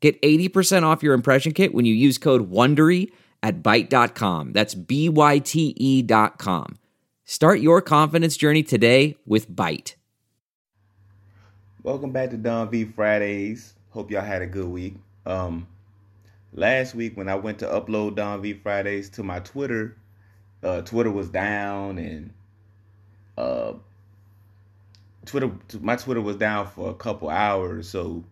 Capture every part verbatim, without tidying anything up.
Get eighty percent off your impression kit when you use code WONDERY at byte dot com. That's B Y T E dot com. Start your confidence journey today with Byte. Welcome back to Don V Fridays. Hope y'all had a good week. Um, last week when I went to upload Don V Fridays to my Twitter, uh, Twitter was down and uh, Twitter my Twitter was down for a couple hours, so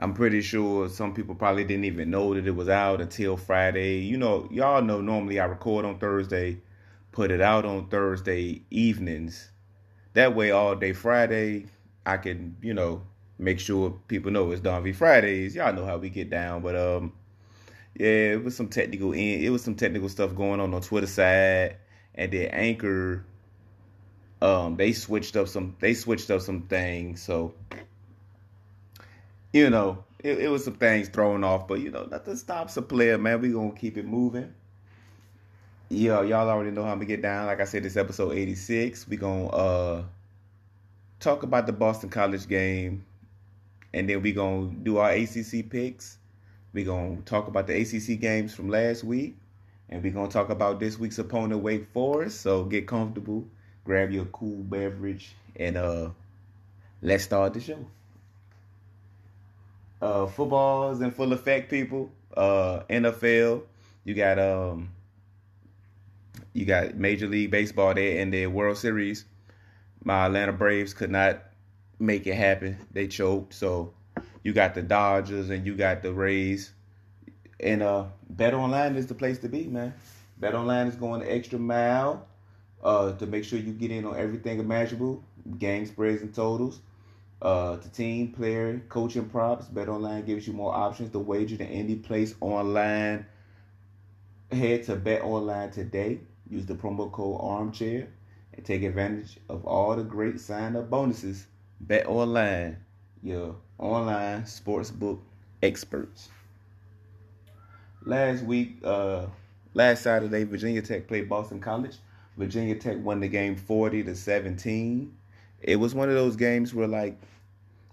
I'm pretty sure some people probably didn't even know that it was out until Friday. You know, y'all know normally I record on Thursday, put it out on Thursday evenings. That way all day Friday, I can, you know, make sure people know it's Don V Fridays. Y'all know how we get down. But, um, yeah, it was some technical in, it was some technical stuff going on on Twitter side. And then Anchor, um, they switched up some, they switched up some things. So, you know, it, it was some things thrown off, but, you know, nothing stops a player, man. We're going to keep it moving. Yo, y'all already know how I'm going to get down. Like I said, this episode eighty-six. We're going to uh, talk about the Boston College game, and then we're going to do our A C C picks. We're going to talk about the A C C games from last week, and we're going to talk about this week's opponent, Wake Forest. So get comfortable, grab your cool beverage, and uh, let's start the show. Uh, football's in full effect, people. Uh, N F L, you got um, you got Major League Baseball there in their World Series. My Atlanta Braves could not make it happen; they choked. So you got the Dodgers and you got the Rays. And uh, BetOnline is the place to be, man. BetOnline is going the extra mile uh, to make sure you get in on everything imaginable: game spreads and totals. Uh, the team, player, coaching props. BetOnline gives you more options to wager than any place online. Head to BetOnline today. Use the promo code Armchair and take advantage of all the great sign-up bonuses. BetOnline, your online sportsbook experts. Last week, uh, last Saturday, Virginia Tech played Boston College. Virginia Tech won the game forty to seventeen. It was one of those games where, like,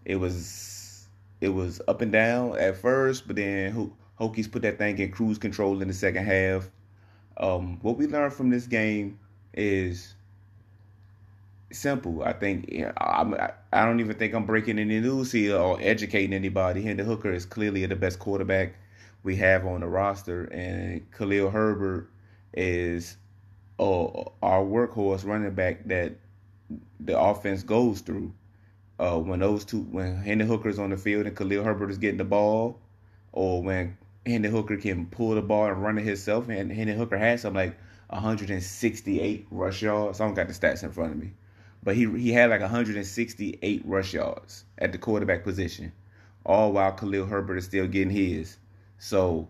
it was it was up and down at first, but then Hokies put that thing in cruise control in the second half. Um, what we learned from this game is simple. I think I'm, I don't even think I'm breaking any news here or educating anybody. Hendon Hooker is clearly the best quarterback we have on the roster, and Khalil Herbert is uh, our workhorse running back that the offense goes through. Uh, when those two, when Hendon Hooker is on the field and Khalil Herbert is getting the ball, or when Hendon Hooker can pull the ball and run it himself, and Hendon Hooker has something like one hundred sixty-eight rush yards. I don't got the stats in front of me, but he he had like one hundred sixty-eight rush yards at the quarterback position, all while Khalil Herbert is still getting his. So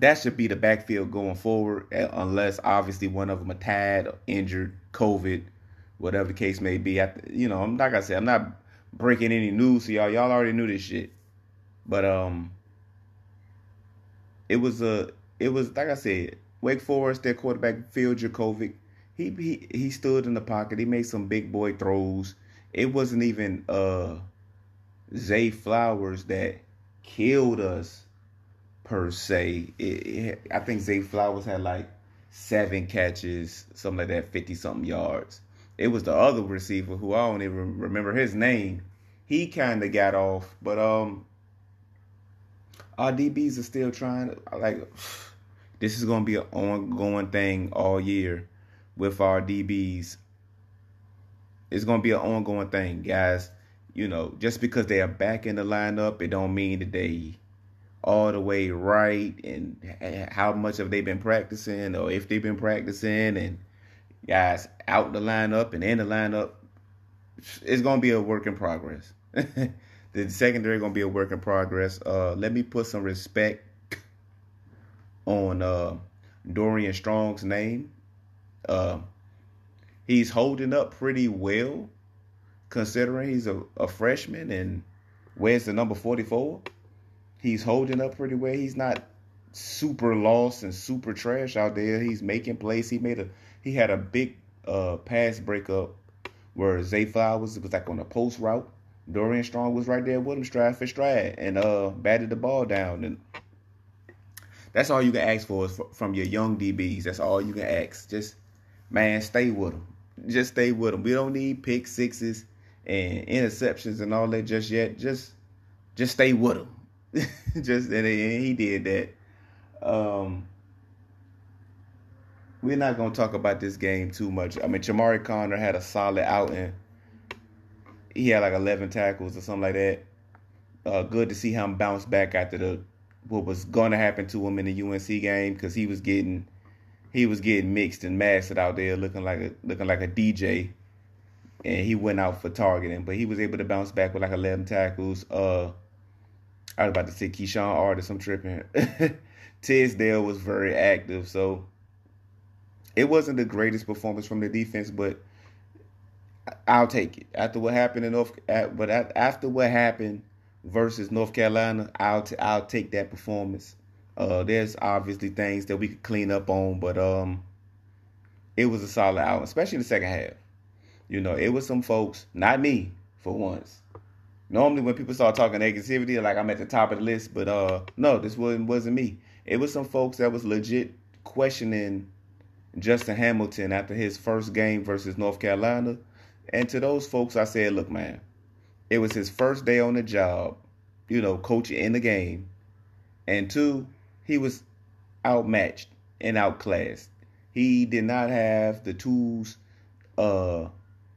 that should be the backfield going forward, unless obviously one of them are tied, injured, COVID, whatever the case may be. I, you know, I'm like I said, I'm not breaking any news to y'all. Y'all already knew this shit. But um, it was a, it was like I said, Wake Forest, their quarterback Phil Djokovic, he he he stood in the pocket. He made some big boy throws. It wasn't even uh, Zay Flowers that killed us per se. It, it, I think Zay Flowers had like seven catches, something like that, fifty something yards. It was the other receiver who I don't even remember his name. He kind of got off, but um, our D Bs are still trying to, like, this is going to be an ongoing thing all year with our D Bs. It's going to be an ongoing thing, guys. You know, just because they are back in the lineup, it don't mean that they all the way right, and how much have they been practicing, or if they've been practicing, and guys out the lineup and in the lineup, it's going to be a work in progress. The secondary going to be a work in progress. Uh, let me put some respect on uh, Dorian Strong's name. Uh, he's holding up pretty well, considering he's a, a freshman and wears the number forty-four. He's holding up pretty well. He's not super lost and super trash out there. He's making plays. He made a he had a big uh, pass breakup where Zay Flowers was like on a post route. Dorian Strong was right there with him, stride for stride, and uh, batted the ball down. And that's all you can ask for is f- from your young D Bs. That's all you can ask. Just, man, stay with them. Just stay with them. We don't need pick sixes and interceptions and all that just yet. Just, just stay with them. just and, and he did that. Um, we're not gonna talk about this game too much. I mean, Jamari Conner had a solid outing. He had like eleven tackles or something like that. Uh, good to see him bounce back after the what was going to happen to him in the U N C game, because he was getting he was getting mixed and mastered out there, looking like a looking like a D J, and he went out for targeting. But he was able to bounce back with like eleven tackles. Uh, I was about to say Keyshawn Artis. I'm tripping. Tisdale was very active, so it wasn't the greatest performance from the defense, but I'll take it. After what happened in North, but after what happened versus North Carolina, I'll t- I'll take that performance. Uh, there's obviously things that we could clean up on, but um, it was a solid out, especially in the second half. You know, it was some folks, not me, for once. Normally, when people start talking negativity, like I'm at the top of the list, but uh, no, this wasn't wasn't me. It was some folks that was legit questioning Justin Hamilton after his first game versus North Carolina. And to those folks, I said, look, man, it was his first day on the job, you know, coaching in the game. And two, he was outmatched and outclassed. He did not have the tools uh,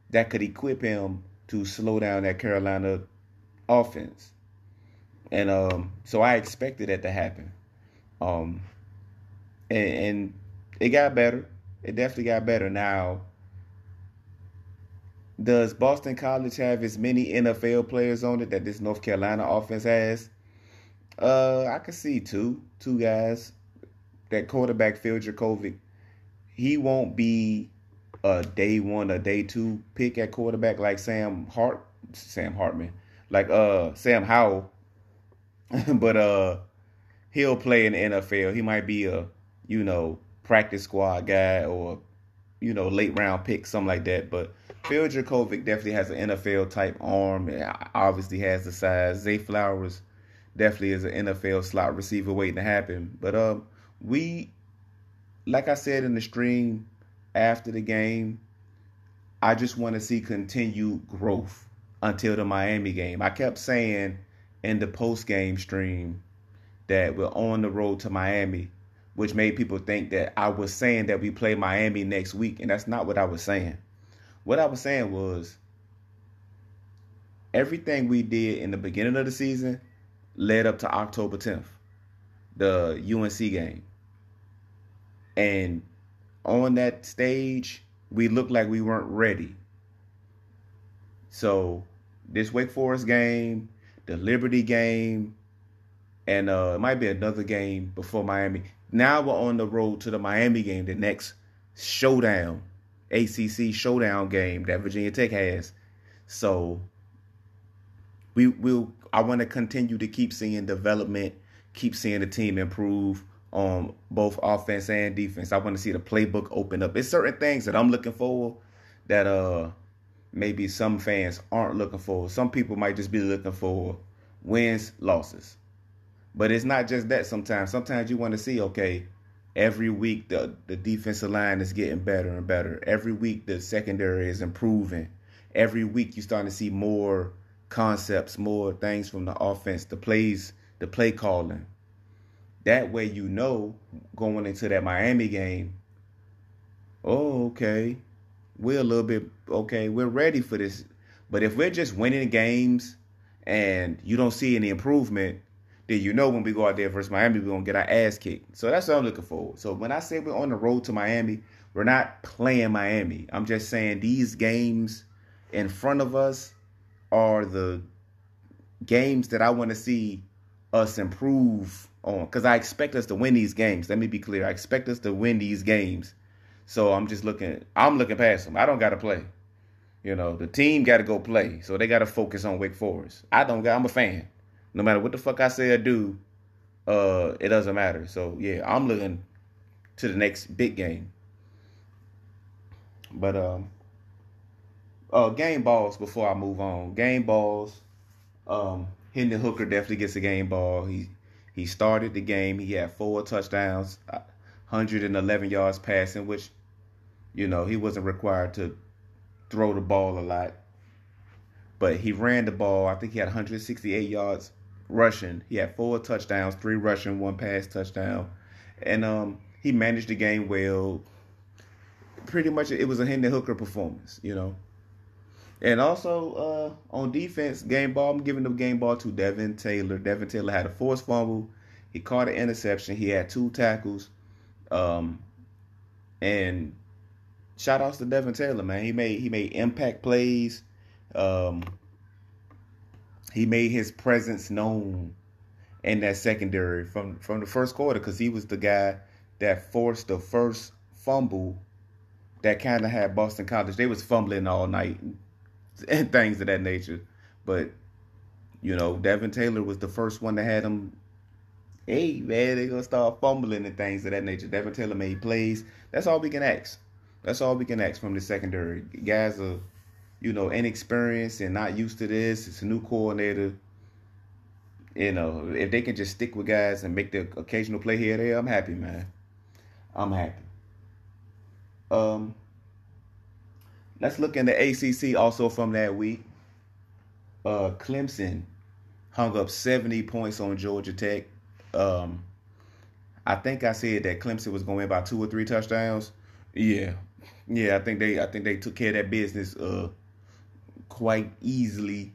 that could equip him to slow down that Carolina offense. And um, so I expected that to happen. Um, and, and it got better. It definitely got better now. Does Boston College have as many N F L players on it that this North Carolina offense has? Uh, I can see two, two guys. That quarterback, Phil Djokovic, he won't be a day one or day two pick at quarterback like Sam Hart, Sam Hartman, like uh Sam Howell. but uh, he'll play in the N F L. He might be a, you know, practice squad guy or, you know, late round pick, something like that, but Phil Jurkovec definitely has an N F L-type arm and obviously has the size. Zay Flowers definitely is an N F L slot receiver waiting to happen. But um, we, like I said in the stream after the game, I just want to see continued growth until the Miami game. I kept saying in the post-game stream that we're on the road to Miami, which made people think that I was saying that we play Miami next week, and that's not what I was saying. What I was saying was everything we did in the beginning of the season led up to October tenth, the U N C game. And on that stage, we looked like we weren't ready. So this Wake Forest game, the Liberty game, and uh, it might be another game before Miami. Now we're on the road to the Miami game, the next showdown. A C C showdown game that Virginia Tech has. So we will I want to continue to keep seeing development, keep seeing the team improve on both offense and defense. I want to see the playbook open up. It's certain things that I'm looking for that uh maybe some fans aren't looking for. Some people might just be looking for wins, losses. But it's not just that sometimes. Sometimes you want to see, okay, every week, the, the defensive line is getting better and better. Every week, the secondary is improving. Every week, you're starting to see more concepts, more things from the offense, the plays, the play calling. That way, you know, going into that Miami game, oh, okay, we're a little bit, okay, we're ready for this. But if we're just winning games and you don't see any improvement, then you know when we go out there versus Miami, we're going to get our ass kicked. So that's what I'm looking for. So when I say we're on the road to Miami, we're not playing Miami. I'm just saying these games in front of us are the games that I want to see us improve on, because I expect us to win these games. Let me be clear. I expect us to win these games. So I'm just looking. I'm looking past them. I don't got to play. You know, the team got to go play. So they got to focus on Wake Forest. I don't got. I'm a fan. No matter what the fuck I say or do, uh, it doesn't matter. So, yeah, I'm looking to the next big game. But um, uh, game balls before I move on. Game balls. Um, Hendon Hooker definitely gets a game ball. He he started the game. He had four touchdowns, one hundred eleven yards passing, which, you know, he wasn't required to throw the ball a lot. But he ran the ball. I think he had one hundred sixty-eight yards rushing. He had four touchdowns, three rushing, one pass touchdown. And um, he managed the game well. Pretty much it was a Hendon Hooker performance, you know. And also uh, on defense, game ball, I'm giving the game ball to Devin Taylor. Devin Taylor had a forced fumble. He caught an interception. He had two tackles. Um, and shout-outs to Devin Taylor, man. He made he made impact plays. Um, he made his presence known in that secondary from, from the first quarter, because he was the guy that forced the first fumble that kind of had Boston College. They was fumbling all night and things of that nature. But, you know, Devin Taylor was the first one that had him, hey, man, they're going to start fumbling and things of that nature. Devin Taylor made plays. That's all we can ask. That's all we can ask from the secondary. Guys are, you know, inexperienced and not used to this. It's a new coordinator. You know, if they can just stick with guys and make the occasional play here or there, I'm happy, man. I'm happy. Um, let's look in the A C C also from that week. Uh, Clemson hung up seventy points on Georgia Tech. Um, I think I said that Clemson was going to win by two or three touchdowns. Yeah, yeah, I think they, I think they took care of that business uh quite easily.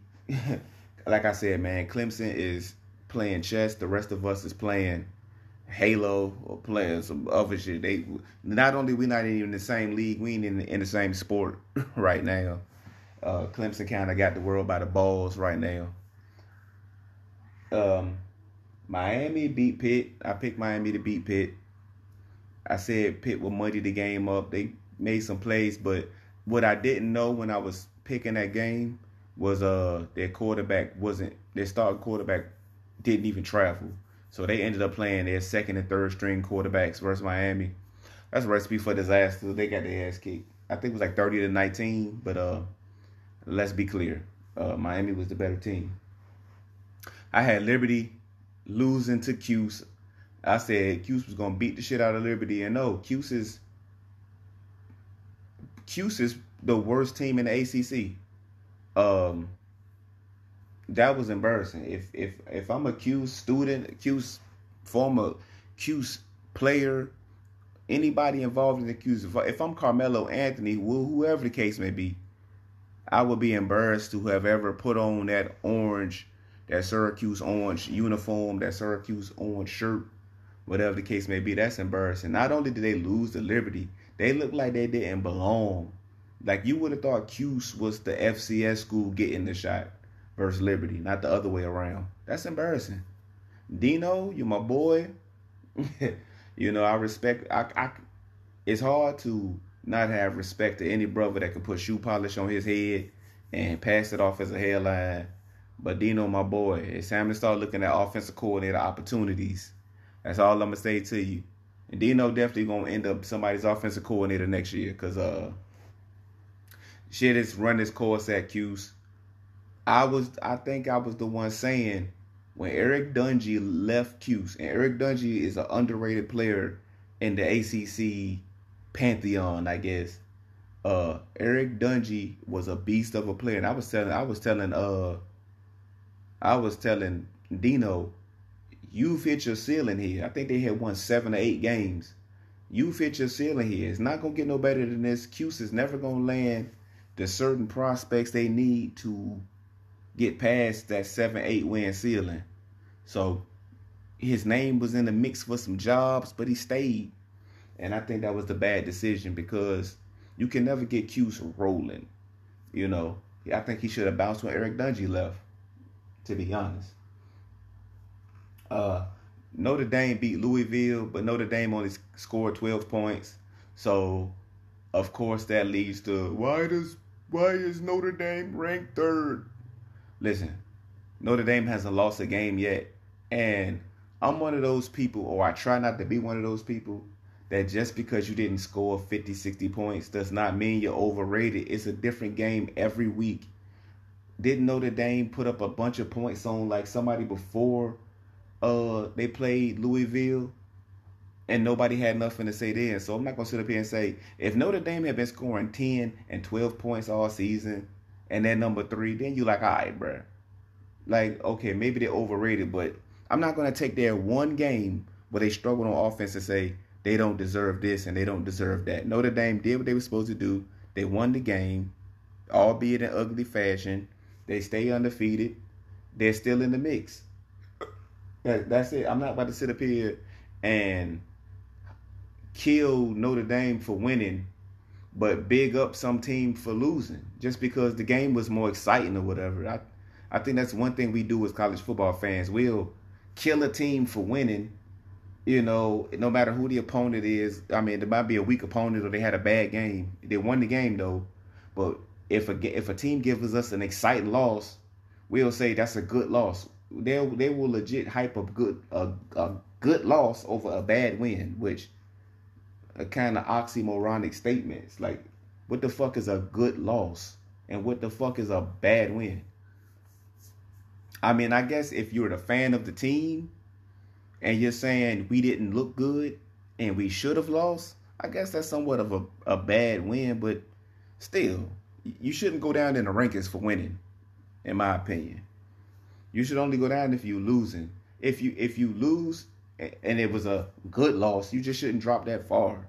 Like I said, man, Clemson is playing chess. The rest of us is playing Halo or playing some other shit. They not only we not even in the same league, we ain't in the, in the same sport right now. Uh, Clemson kind of got the world by the balls right now. Um, Miami beat Pitt. I picked Miami to beat Pitt. I said Pitt would muddy the game up. They made some plays, but what I didn't know when I was picking that game was uh their quarterback wasn't their starting quarterback didn't even travel. So they ended up playing their second and third string quarterbacks versus Miami. That's a recipe for disaster. They got their ass kicked. I think it was like thirty to nineteen, but uh let's be clear. Uh Miami was the better team. I had Liberty losing to Cuse. I said Cuse was gonna beat the shit out of Liberty, and no, Cuse is Cuse is the worst team in the A C C. Um, that was embarrassing. If if if I'm a Cuse student, Cuse former Cuse player, anybody involved in the Cuse, if I'm Carmelo Anthony, whoever the case may be, I would be embarrassed to have ever put on that orange, that Syracuse orange uniform, that Syracuse orange shirt, whatever the case may be. That's embarrassing. Not only did they lose to Liberty, they looked like they didn't belong. Like, you would have thought Cuse was the F C S school getting the shot versus Liberty, not the other way around. That's embarrassing. Dino, you're my boy. You know, I respect. I, I, it's hard to not have respect to any brother that can put shoe polish on his head and pass it off as a hairline. But Dino, my boy, it's time to start looking at offensive coordinator opportunities. That's all I'm going to say to you. And Dino definitely going to end up somebody's offensive coordinator next year because, uh, shit is run its course at Cuse. I was, I think I was the one saying when Eric Dungey left Cuse, and Eric Dungey is an underrated player in the A C C pantheon, I guess. Uh, Eric Dungey was a beast of a player, and I was telling, I was telling, uh, I was telling Dino, you've hit your ceiling here. I think they had won seven or eight games. You've hit your ceiling here. It's not gonna get no better than this. Cuse is never gonna land the certain prospects they need to get past that seven eight win ceiling. So his name was in the mix for some jobs, but he stayed. And I think that was the bad decision because you can never get Cuse rolling. You know, I think he should have bounced when Eric Dungey left, to be honest. Uh, Notre Dame beat Louisville, but Notre Dame only scored twelve points. So, of course, that leads to, why does why is Notre Dame ranked third? Listen, Notre Dame hasn't lost a game yet. And I'm one of those people, or I try not to be one of those people, that just because you didn't score fifty, sixty points does not mean you're overrated. It's a different game every week. Didn't Notre Dame put up a bunch of points on like somebody before uh, they played Louisville, and nobody had nothing to say then? So I'm not going to sit up here and say, if Notre Dame had been scoring ten and twelve points all season and they're number three, then you're like, all right, bro. Like, okay, maybe they're overrated, but I'm not going to take their one game where they struggled on offense and say they don't deserve this and they don't deserve that. Notre Dame did what they were supposed to do. They won the game, albeit in ugly fashion. They stay undefeated. They're still in the mix. That, that's it. I'm not about to sit up here and kill Notre Dame for winning, but big up some team for losing just because the game was more exciting or whatever. I, I think that's one thing we do as college football fans. We'll kill a team for winning, you know, no matter who the opponent is. I mean, there might be a weak opponent or they had a bad game. They won the game, though, but If a, if a team gives us an exciting loss, we'll say that's a good loss. They they will legit hype a good a, a good loss over a bad win, which a kind of oxymoronic statement. It's like, what the fuck is a good loss and what the fuck is a bad win? I mean, I guess if you're the fan of the team and you're saying we didn't look good and we should have lost, I guess that's somewhat of a, a bad win, but still. You shouldn't go down in the rankings for winning, in my opinion. You should only go down if you're losing. If you if you lose and it was a good loss, you just shouldn't drop that far.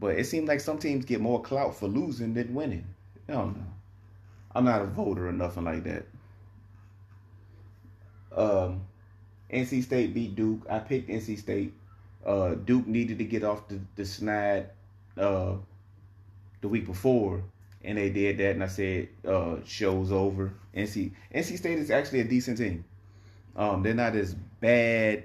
But it seems like some teams get more clout for losing than winning. I don't know. I'm not a voter or nothing like that. Um, N C State beat Duke. I picked N C State. Uh, Duke needed to get off the, the snide uh, the week before. And they did that, and I said, uh, show's over. N C N C State is actually a decent team. Um, they're not as bad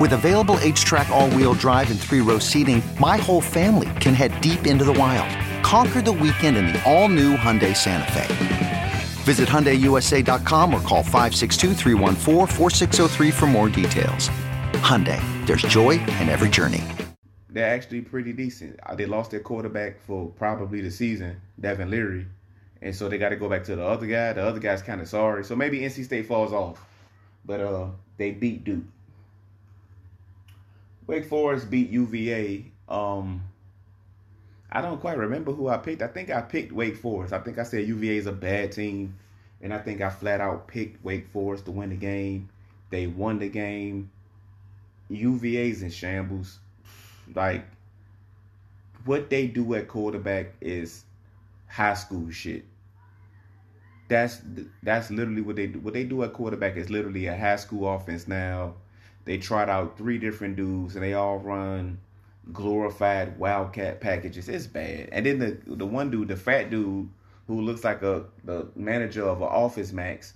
With available H-Track all-wheel drive and three-row seating, my whole family can head deep into the wild. Conquer the weekend in the all-new Hyundai Santa Fe. Visit Hyundai U S A dot com or call five six two, three one four, four six zero three for more details. Hyundai, there's joy in every journey. They're actually pretty decent. They lost their quarterback for probably the season, Devin Leary, and so they got to go back to the other guy. The other guy's kind of sorry, so maybe N C State falls off. But uh, they beat Duke. Wake Forest beat U V A. Um, I don't quite remember who I picked. I think I picked Wake Forest. I think I said U V A is a bad team, and I think I flat out picked Wake Forest to win the game. They won the game. U V A's in shambles. Like, what they do at quarterback is high school shit. That's that's literally what they do. What they do at quarterback is literally a high school offense now. They tried out three different dudes, and they all run glorified wildcat packages. It's bad. And then the the one dude, the fat dude, who looks like a the manager of an Office Max,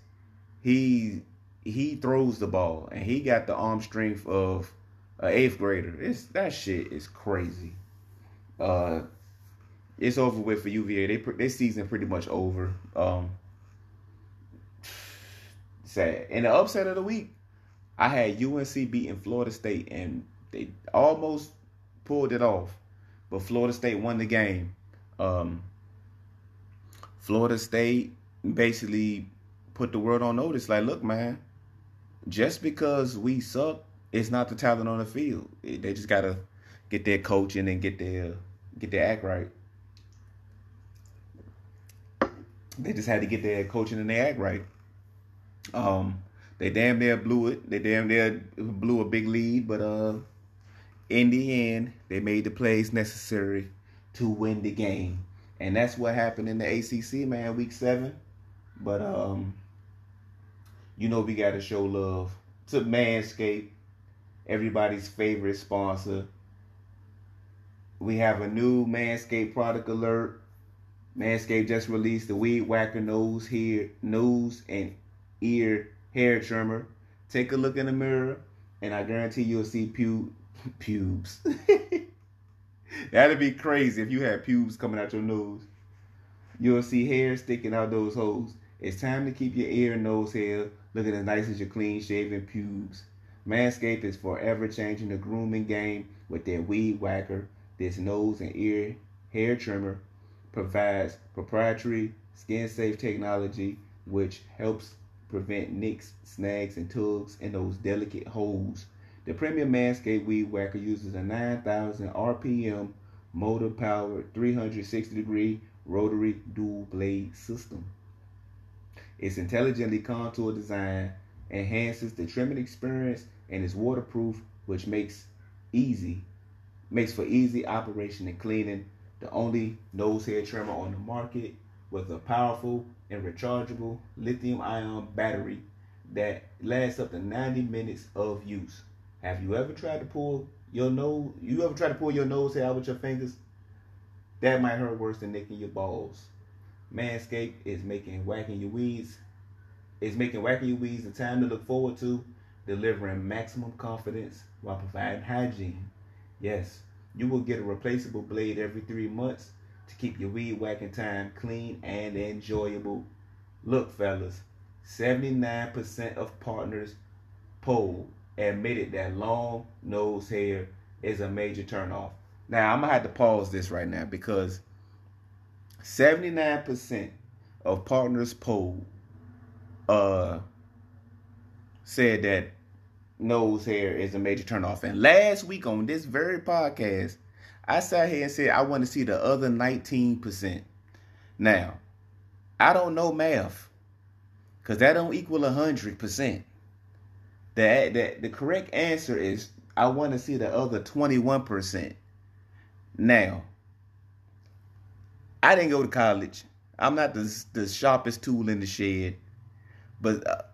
he he throws the ball, and he got the arm strength of an eighth grader. It's that shit is crazy. Uh, it's over with for U V A. They their season pretty much over. Um. Sad. In the upset of the week, I had U N C beating Florida State, and they almost pulled it off, but Florida State won the game. Um, Florida State basically put the world on notice. Like, look, man, just because we suck, it's not the talent on the field. They just gotta get their coaching and get their get their act right. They just had to get their coaching and their act right. Um, they damn near blew it. They damn near blew a big lead, but uh, in the end, they made the plays necessary to win the game, and that's what happened in the A C C, man, week seven. But um, you know we gotta show love to Manscaped, everybody's favorite sponsor. We have a new Manscaped product alert. Manscaped just released the Weed Whacker nose here, nose and ear hair trimmer. Take a look in the mirror, and I guarantee you'll see pu- pubes. That'd be crazy if you had pubes coming out your nose. You'll see hair sticking out those holes. It's time to keep your ear and nose hair looking as nice as your clean-shaven pubes. Manscaped is forever changing the grooming game with their Weed Whacker. This nose and ear hair trimmer provides proprietary skin-safe technology, which helps prevent nicks, snags, and tugs in those delicate holes. The premium Manscaped Weed Whacker uses a nine thousand R P M motor-powered three sixty degree rotary dual-blade system. Its intelligently contoured design enhances the trimming experience and is waterproof, which makes easy makes for easy operation and cleaning. The only nose hair trimmer on the market with a powerful and rechargeable lithium-ion battery that lasts up to ninety minutes of use. Have you ever tried to pull your nose? You ever try to pull your nose hair out with your fingers? That might hurt worse than nicking your balls. Manscaped is making whacking your weeds. Is making whacking your weeds a time to look forward to, delivering maximum confidence while providing hygiene. Yes, you will get a replaceable blade every three months. To keep your weed whacking time clean and enjoyable. Look, fellas, seventy-nine percent of partners polled admitted that long nose hair is a major turnoff. Now, I'm going to have to pause this right now because seventy-nine percent of partners polled uh, said that nose hair is a major turnoff. And last week on this very podcast, I sat here and said I want to see the other nineteen percent. Now, I don't know math, because that don't equal one hundred percent. The, the, the correct answer is I want to see the other twenty-one percent. Now, I didn't go to college. I'm not the, the sharpest tool in the shed, but a,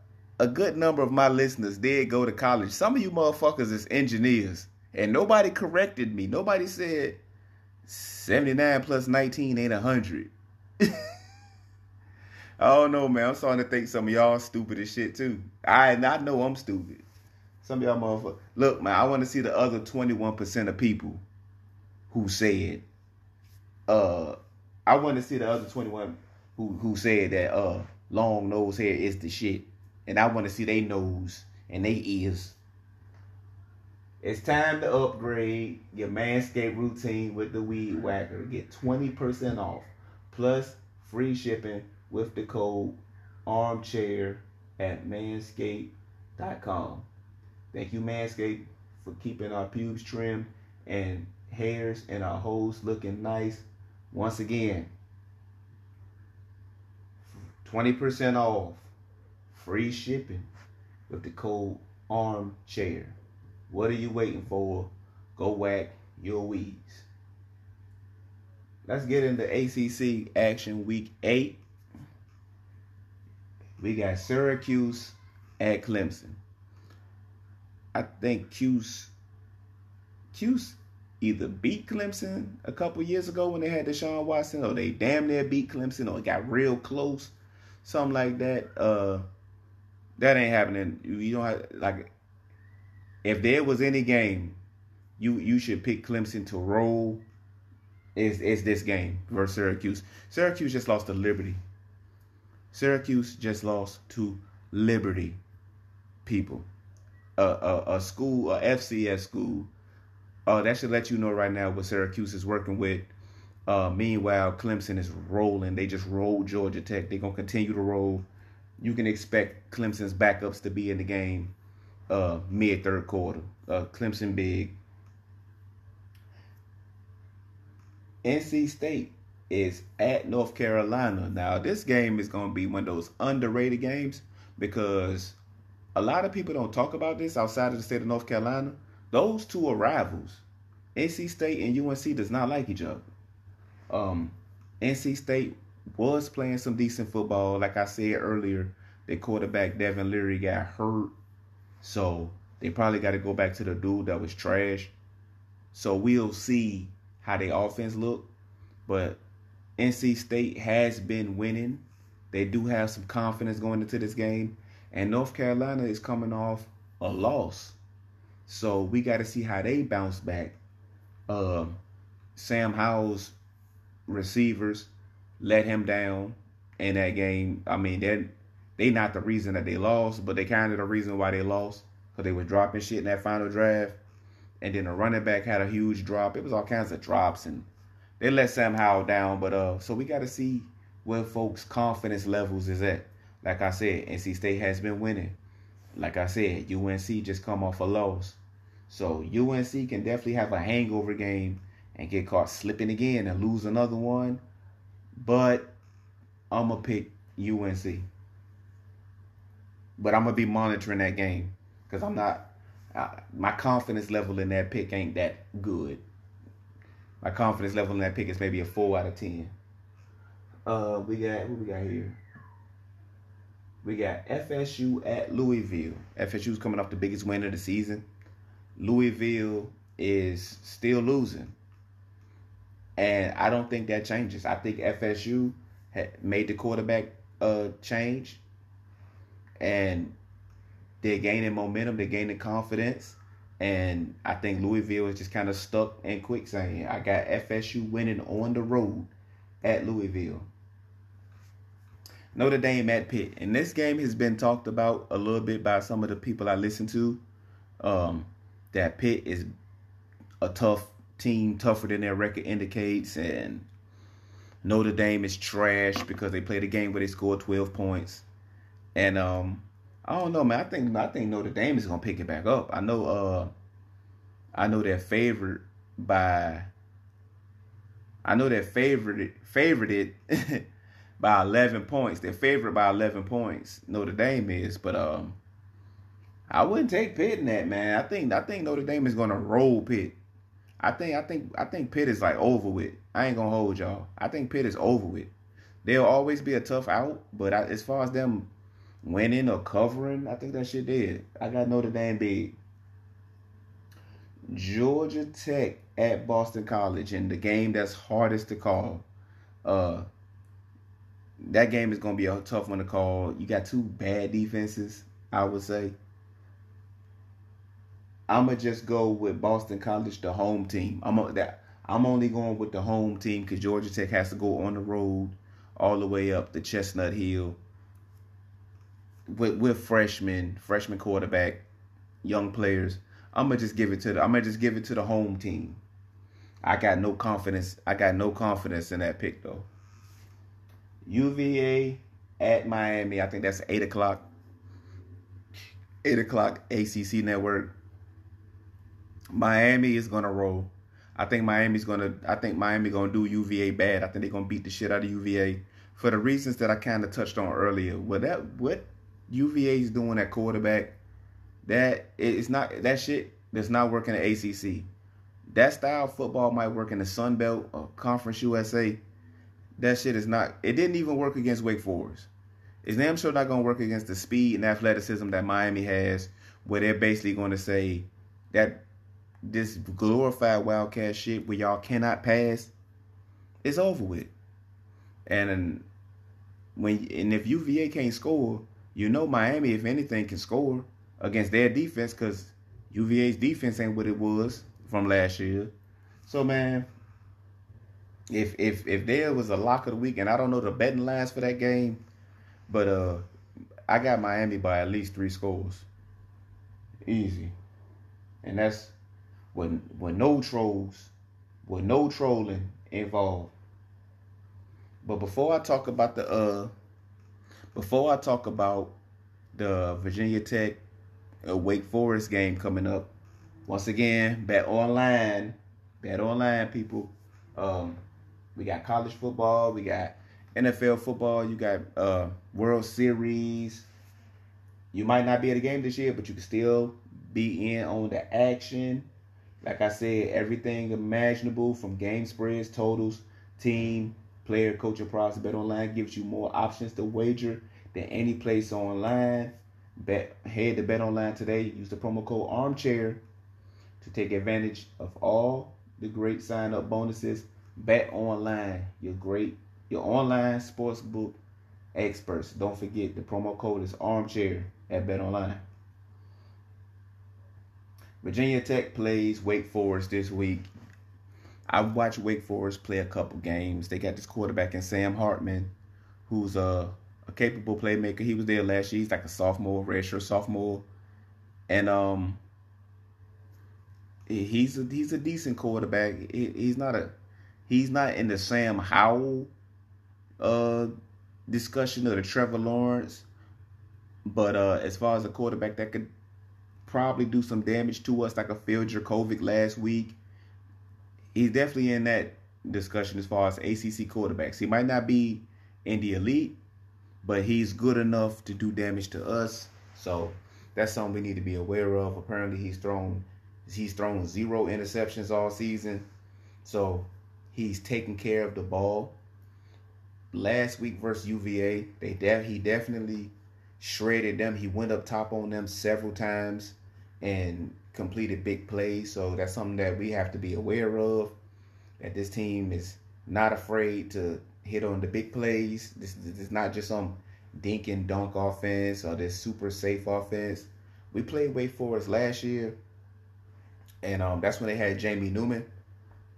a good number of my listeners did go to college. Some of you motherfuckers is engineers. And nobody corrected me. Nobody said seventy-nine plus nineteen ain't one hundred. I don't know, man. I'm starting to think some of y'all stupid as shit, too. I, I know I'm stupid. Some of y'all motherfuckers. Look, man, I want to see the other twenty-one percent of people who said uh, I want to see the other twenty-one who who said that uh long nose hair is the shit, and I want to see they nose and they ears. It's time to upgrade your Manscaped routine with the Weed Whacker. Get twenty percent off plus free shipping with the code armchair at manscaped dot com. Thank you, Manscaped, for keeping our pubes trimmed and hairs and our holes looking nice. Once again, twenty percent off, free shipping with the code armchair. What are you waiting for? Go whack your weeds. Let's get into A C C action week eight. We got Syracuse at Clemson. I think Cuse, Cuse either beat Clemson a couple years ago when they had Deshaun Watson, or they damn near beat Clemson, or it got real close, something like that. Uh, that ain't happening. You don't have, like, if there was any game, you you should pick Clemson to roll. It's, it's this game versus Syracuse. Syracuse just lost to Liberty. Syracuse just lost to Liberty, people. Uh, a, a school, a F C S school. Uh, that should let you know right now what Syracuse is working with. Uh, meanwhile, Clemson is rolling. They just rolled Georgia Tech. They're going to continue to roll. You can expect Clemson's backups to be in the game uh, mid-third quarter. Uh, Clemson big. N C State is at North Carolina. Now, this game is going to be one of those underrated games because a lot of people don't talk about this outside of the state of North Carolina. Those two are rivals. N C State and U N C does not like each other. Um, N C State was playing some decent football. Like I said earlier, their quarterback, Devin Leary, got hurt. So they probably got to go back to the dude that was trash. So we'll see how their offense look. But N C State has been winning. They do have some confidence going into this game. And North Carolina is coming off a loss. So we got to see how they bounce back. Uh, Sam Howell's receivers let him down in that game. I mean, they're, they not the reason that they lost, but they kind of the reason why they lost, because they were dropping shit in that final drive. And then the running back had a huge drop. It was all kinds of drops, and they let Sam Howell down. But uh, so we got to see where folks' confidence levels is at. Like I said, N C State has been winning. Like I said, U N C just come off a loss. So U N C can definitely have a hangover game and get caught slipping again and lose another one. But I'm going to pick U N C. But I'm going to be monitoring that game because I'm not... I, my confidence level in that pick ain't that good. My confidence level in that pick is maybe a four out of ten. Uh, we got... What we got here? We got F S U at Louisville. F S U's coming off the biggest win of the season. Louisville is still losing. And I don't think that changes. I think F S U had made the quarterback uh, change. And they're gaining momentum. They're gaining confidence. And I think Louisville is just kind of stuck in quicksand. I got F S U winning on the road at Louisville. Notre Dame at Pitt. And this game has been talked about a little bit by some of the people I listen to. Um, that Pitt is a tough team, tougher than their record indicates. And Notre Dame is trash because they played a game where they scored twelve points. And um, I don't know, man. I think I think Notre Dame is going to pick it back up. I know, uh, I know they're favored by... I know they're favored, favored it... by eleven points. They're favored by eleven points. Notre Dame is, but um, I wouldn't take Pitt in that, man. I think I think Notre Dame is gonna roll Pitt. I think I think I think Pitt is like over with. I ain't gonna hold y'all. I think Pitt is over with. They'll always be a tough out, but I, as far as them winning or covering, I think that shit dead. I got Notre Dame big. Georgia Tech at Boston College, and the game that's hardest to call. Uh. That game is going to be a tough one to call. You got two bad defenses, I would say. I'm going to just go with Boston College, the home team. I'm gonna, that I'm only going with the home team because Georgia Tech has to go on the road all the way up the Chestnut Hill with with freshmen, freshman quarterback, young players. I'm gonna just give it to the I'm gonna just give it to the home team. I got no confidence. I got no confidence in that pick though. U V A at Miami. I think that's eight o'clock. Eight o'clock A C C Network. Miami is gonna roll. I think Miami's gonna. I think Miami gonna do U V A bad. I think they're gonna beat the shit out of U V A for the reasons that I kind of touched on earlier. What that what U V A is doing at quarterback, that it's not that shit does not work in the A C C. That style of football might work in the Sun Belt or Conference U S A. That shit is not. It didn't even work against Wake Forest. It's damn sure not gonna work against the speed and athleticism that Miami has, where they're basically gonna say that this glorified Wildcat shit where y'all cannot pass, it's over with. And when and if U V A can't score, you know Miami, if anything, can score against their defense because U V A's defense ain't what it was from last year. So man, if if if there was a lock of the week, and I don't know the betting lines for that game, but uh, I got Miami by at least three scores, easy, and that's. With, with no trolls, with no trolling involved. But before I talk about the uh, before I talk about the Virginia Tech uh, Wake Forest game coming up, once again, bet online, bet online, people. Um, we got college football, we got N F L football, you got uh World Series. You might not be at a game this year, but you can still be in on the action. Like I said, everything imaginable from game spreads, totals, team, player, coach, and props. BetOnline gives you more options to wager than any place online. Bet, head to BetOnline today. Use the promo code ARMCHAIR to take advantage of all the great sign-up bonuses. BetOnline, your great, your online sportsbook experts. Don't forget, the promo code is ARMCHAIR at BetOnline. Virginia Tech plays Wake Forest this week. I watched Wake Forest play a couple games. They got this quarterback in Sam Hartman, who's a, a capable playmaker. He was there last year. He's like a sophomore, redshirt sophomore, and um, he's a he's a decent quarterback. He, he's not a he's not in the Sam Howell uh discussion or the Trevor Lawrence, but uh, as far as a quarterback that could probably do some damage to us, like a Phil Jurkovec last week. He's definitely in that discussion as far as A C C quarterbacks. He might not be in the elite, but he's good enough to do damage to us. So that's something we need to be aware of. Apparently, he's thrown he's thrown zero interceptions all season, so he's taking care of the ball. Last week versus U V A, they def- he definitely shredded them. He went up top on them several times and completed big plays. So that's something that we have to be aware of, that this team is not afraid to hit on the big plays. This, this is not just some dink and dunk offense or this super safe offense. We played Wake Forest last year, and um, that's when they had Jamie Newman,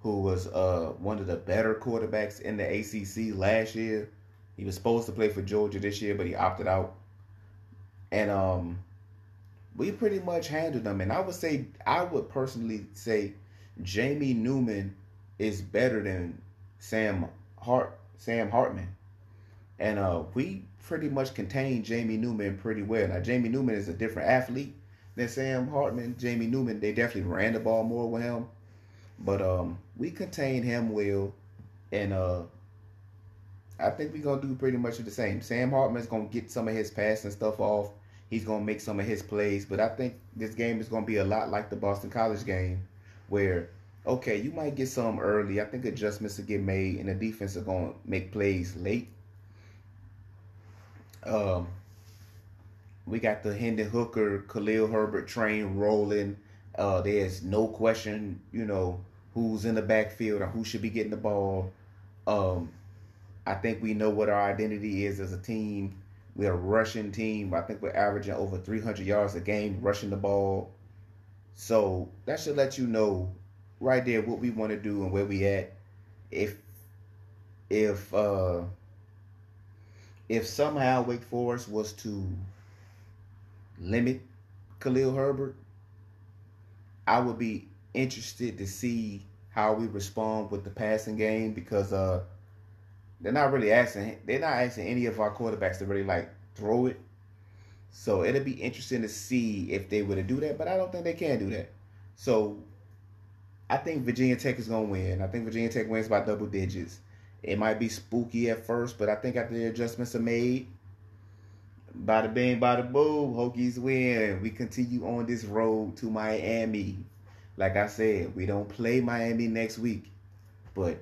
who was uh, one of the better quarterbacks in the A C C last year. He was supposed to play for Georgia this year, but he opted out. And um, we pretty much handled them. And I would say, I would personally say, Jamie Newman is better than Sam Hart, Sam Hartman. And uh, we pretty much contained Jamie Newman pretty well. Now, Jamie Newman is a different athlete than Sam Hartman. Jamie Newman, they definitely ran the ball more with him. But um, we contained him well. And uh, I think we're going to do pretty much the same. Sam Hartman's going to get some of his passing stuff off. He's going to make some of his plays, but I think this game is going to be a lot like the Boston College game where, okay, you might get some early. I think adjustments will get made, and the defense are going to make plays late. Um, we got the Hendon Hooker, Khalil Herbert train rolling. Uh, there's no question, you know, who's in the backfield or who should be getting the ball. Um, I think we know what our identity is as a team. We're a rushing team. I think we're averaging over three hundred yards a game rushing the ball. So that should let you know right there what we want to do and where we at. If if uh, if somehow Wake Forest was to limit Khalil Herbert, I would be interested to see how we respond with the passing game, because uh, they're not really asking they're not asking any of our quarterbacks to really like throw it. So it'll be interesting to see if they were to do that, but I don't think they can do that. So I think Virginia Tech is going to win. I think Virginia Tech wins by double digits. It might be spooky at first, but I think after the adjustments are made, bada bing, bada boom, Hokies win. We continue on this road to Miami. Like I said, we don't play Miami next week, but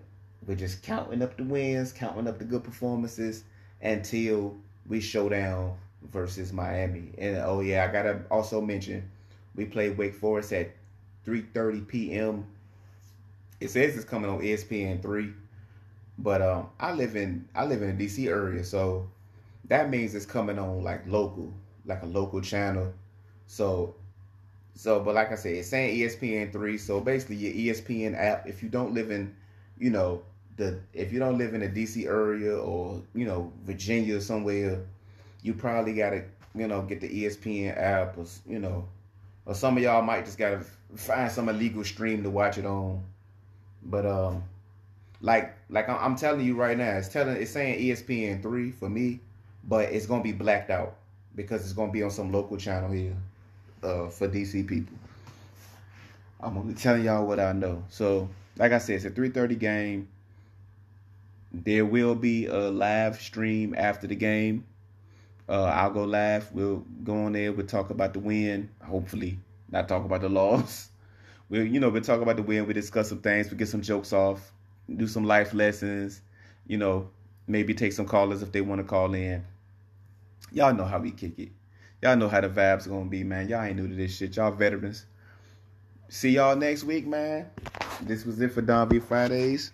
we're just counting up the wins, counting up the good performances until we show down versus Miami. And oh yeah, I gotta also mention we play Wake Forest at three thirty p.m. It says it's coming on E S P N three, but um, I live in I live in the D C area, so that means it's coming on like local, like a local channel. So, so but like I said, it's saying E S P N three. So basically, your E S P N app. If you don't live in, you know, the if you don't live in the D C area or you know Virginia or somewhere, you probably gotta, you know, get the E S P N app, or you know, or some of y'all might just gotta find some illegal stream to watch it on. But um, like like I'm telling you right now, it's telling it's saying E S P N three for me, but it's gonna be blacked out because it's gonna be on some local channel here, uh, for D C people. I'm only telling y'all what I know. So like I said, it's a three thirty game. There will be a live stream after the game. Uh, I'll go live. We'll go on there. We'll talk about the win. Hopefully, not talk about the loss. We'll, you know, we'll talk about the win. We'll discuss some things. We'll get some jokes off. Do some life lessons. You know, maybe take some callers if they want to call in. Y'all know how we kick it. Y'all know how the vibes going to be, man. Y'all ain't new to this shit. Y'all veterans. See y'all next week, man. This was it for Don B Fridays.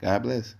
God bless.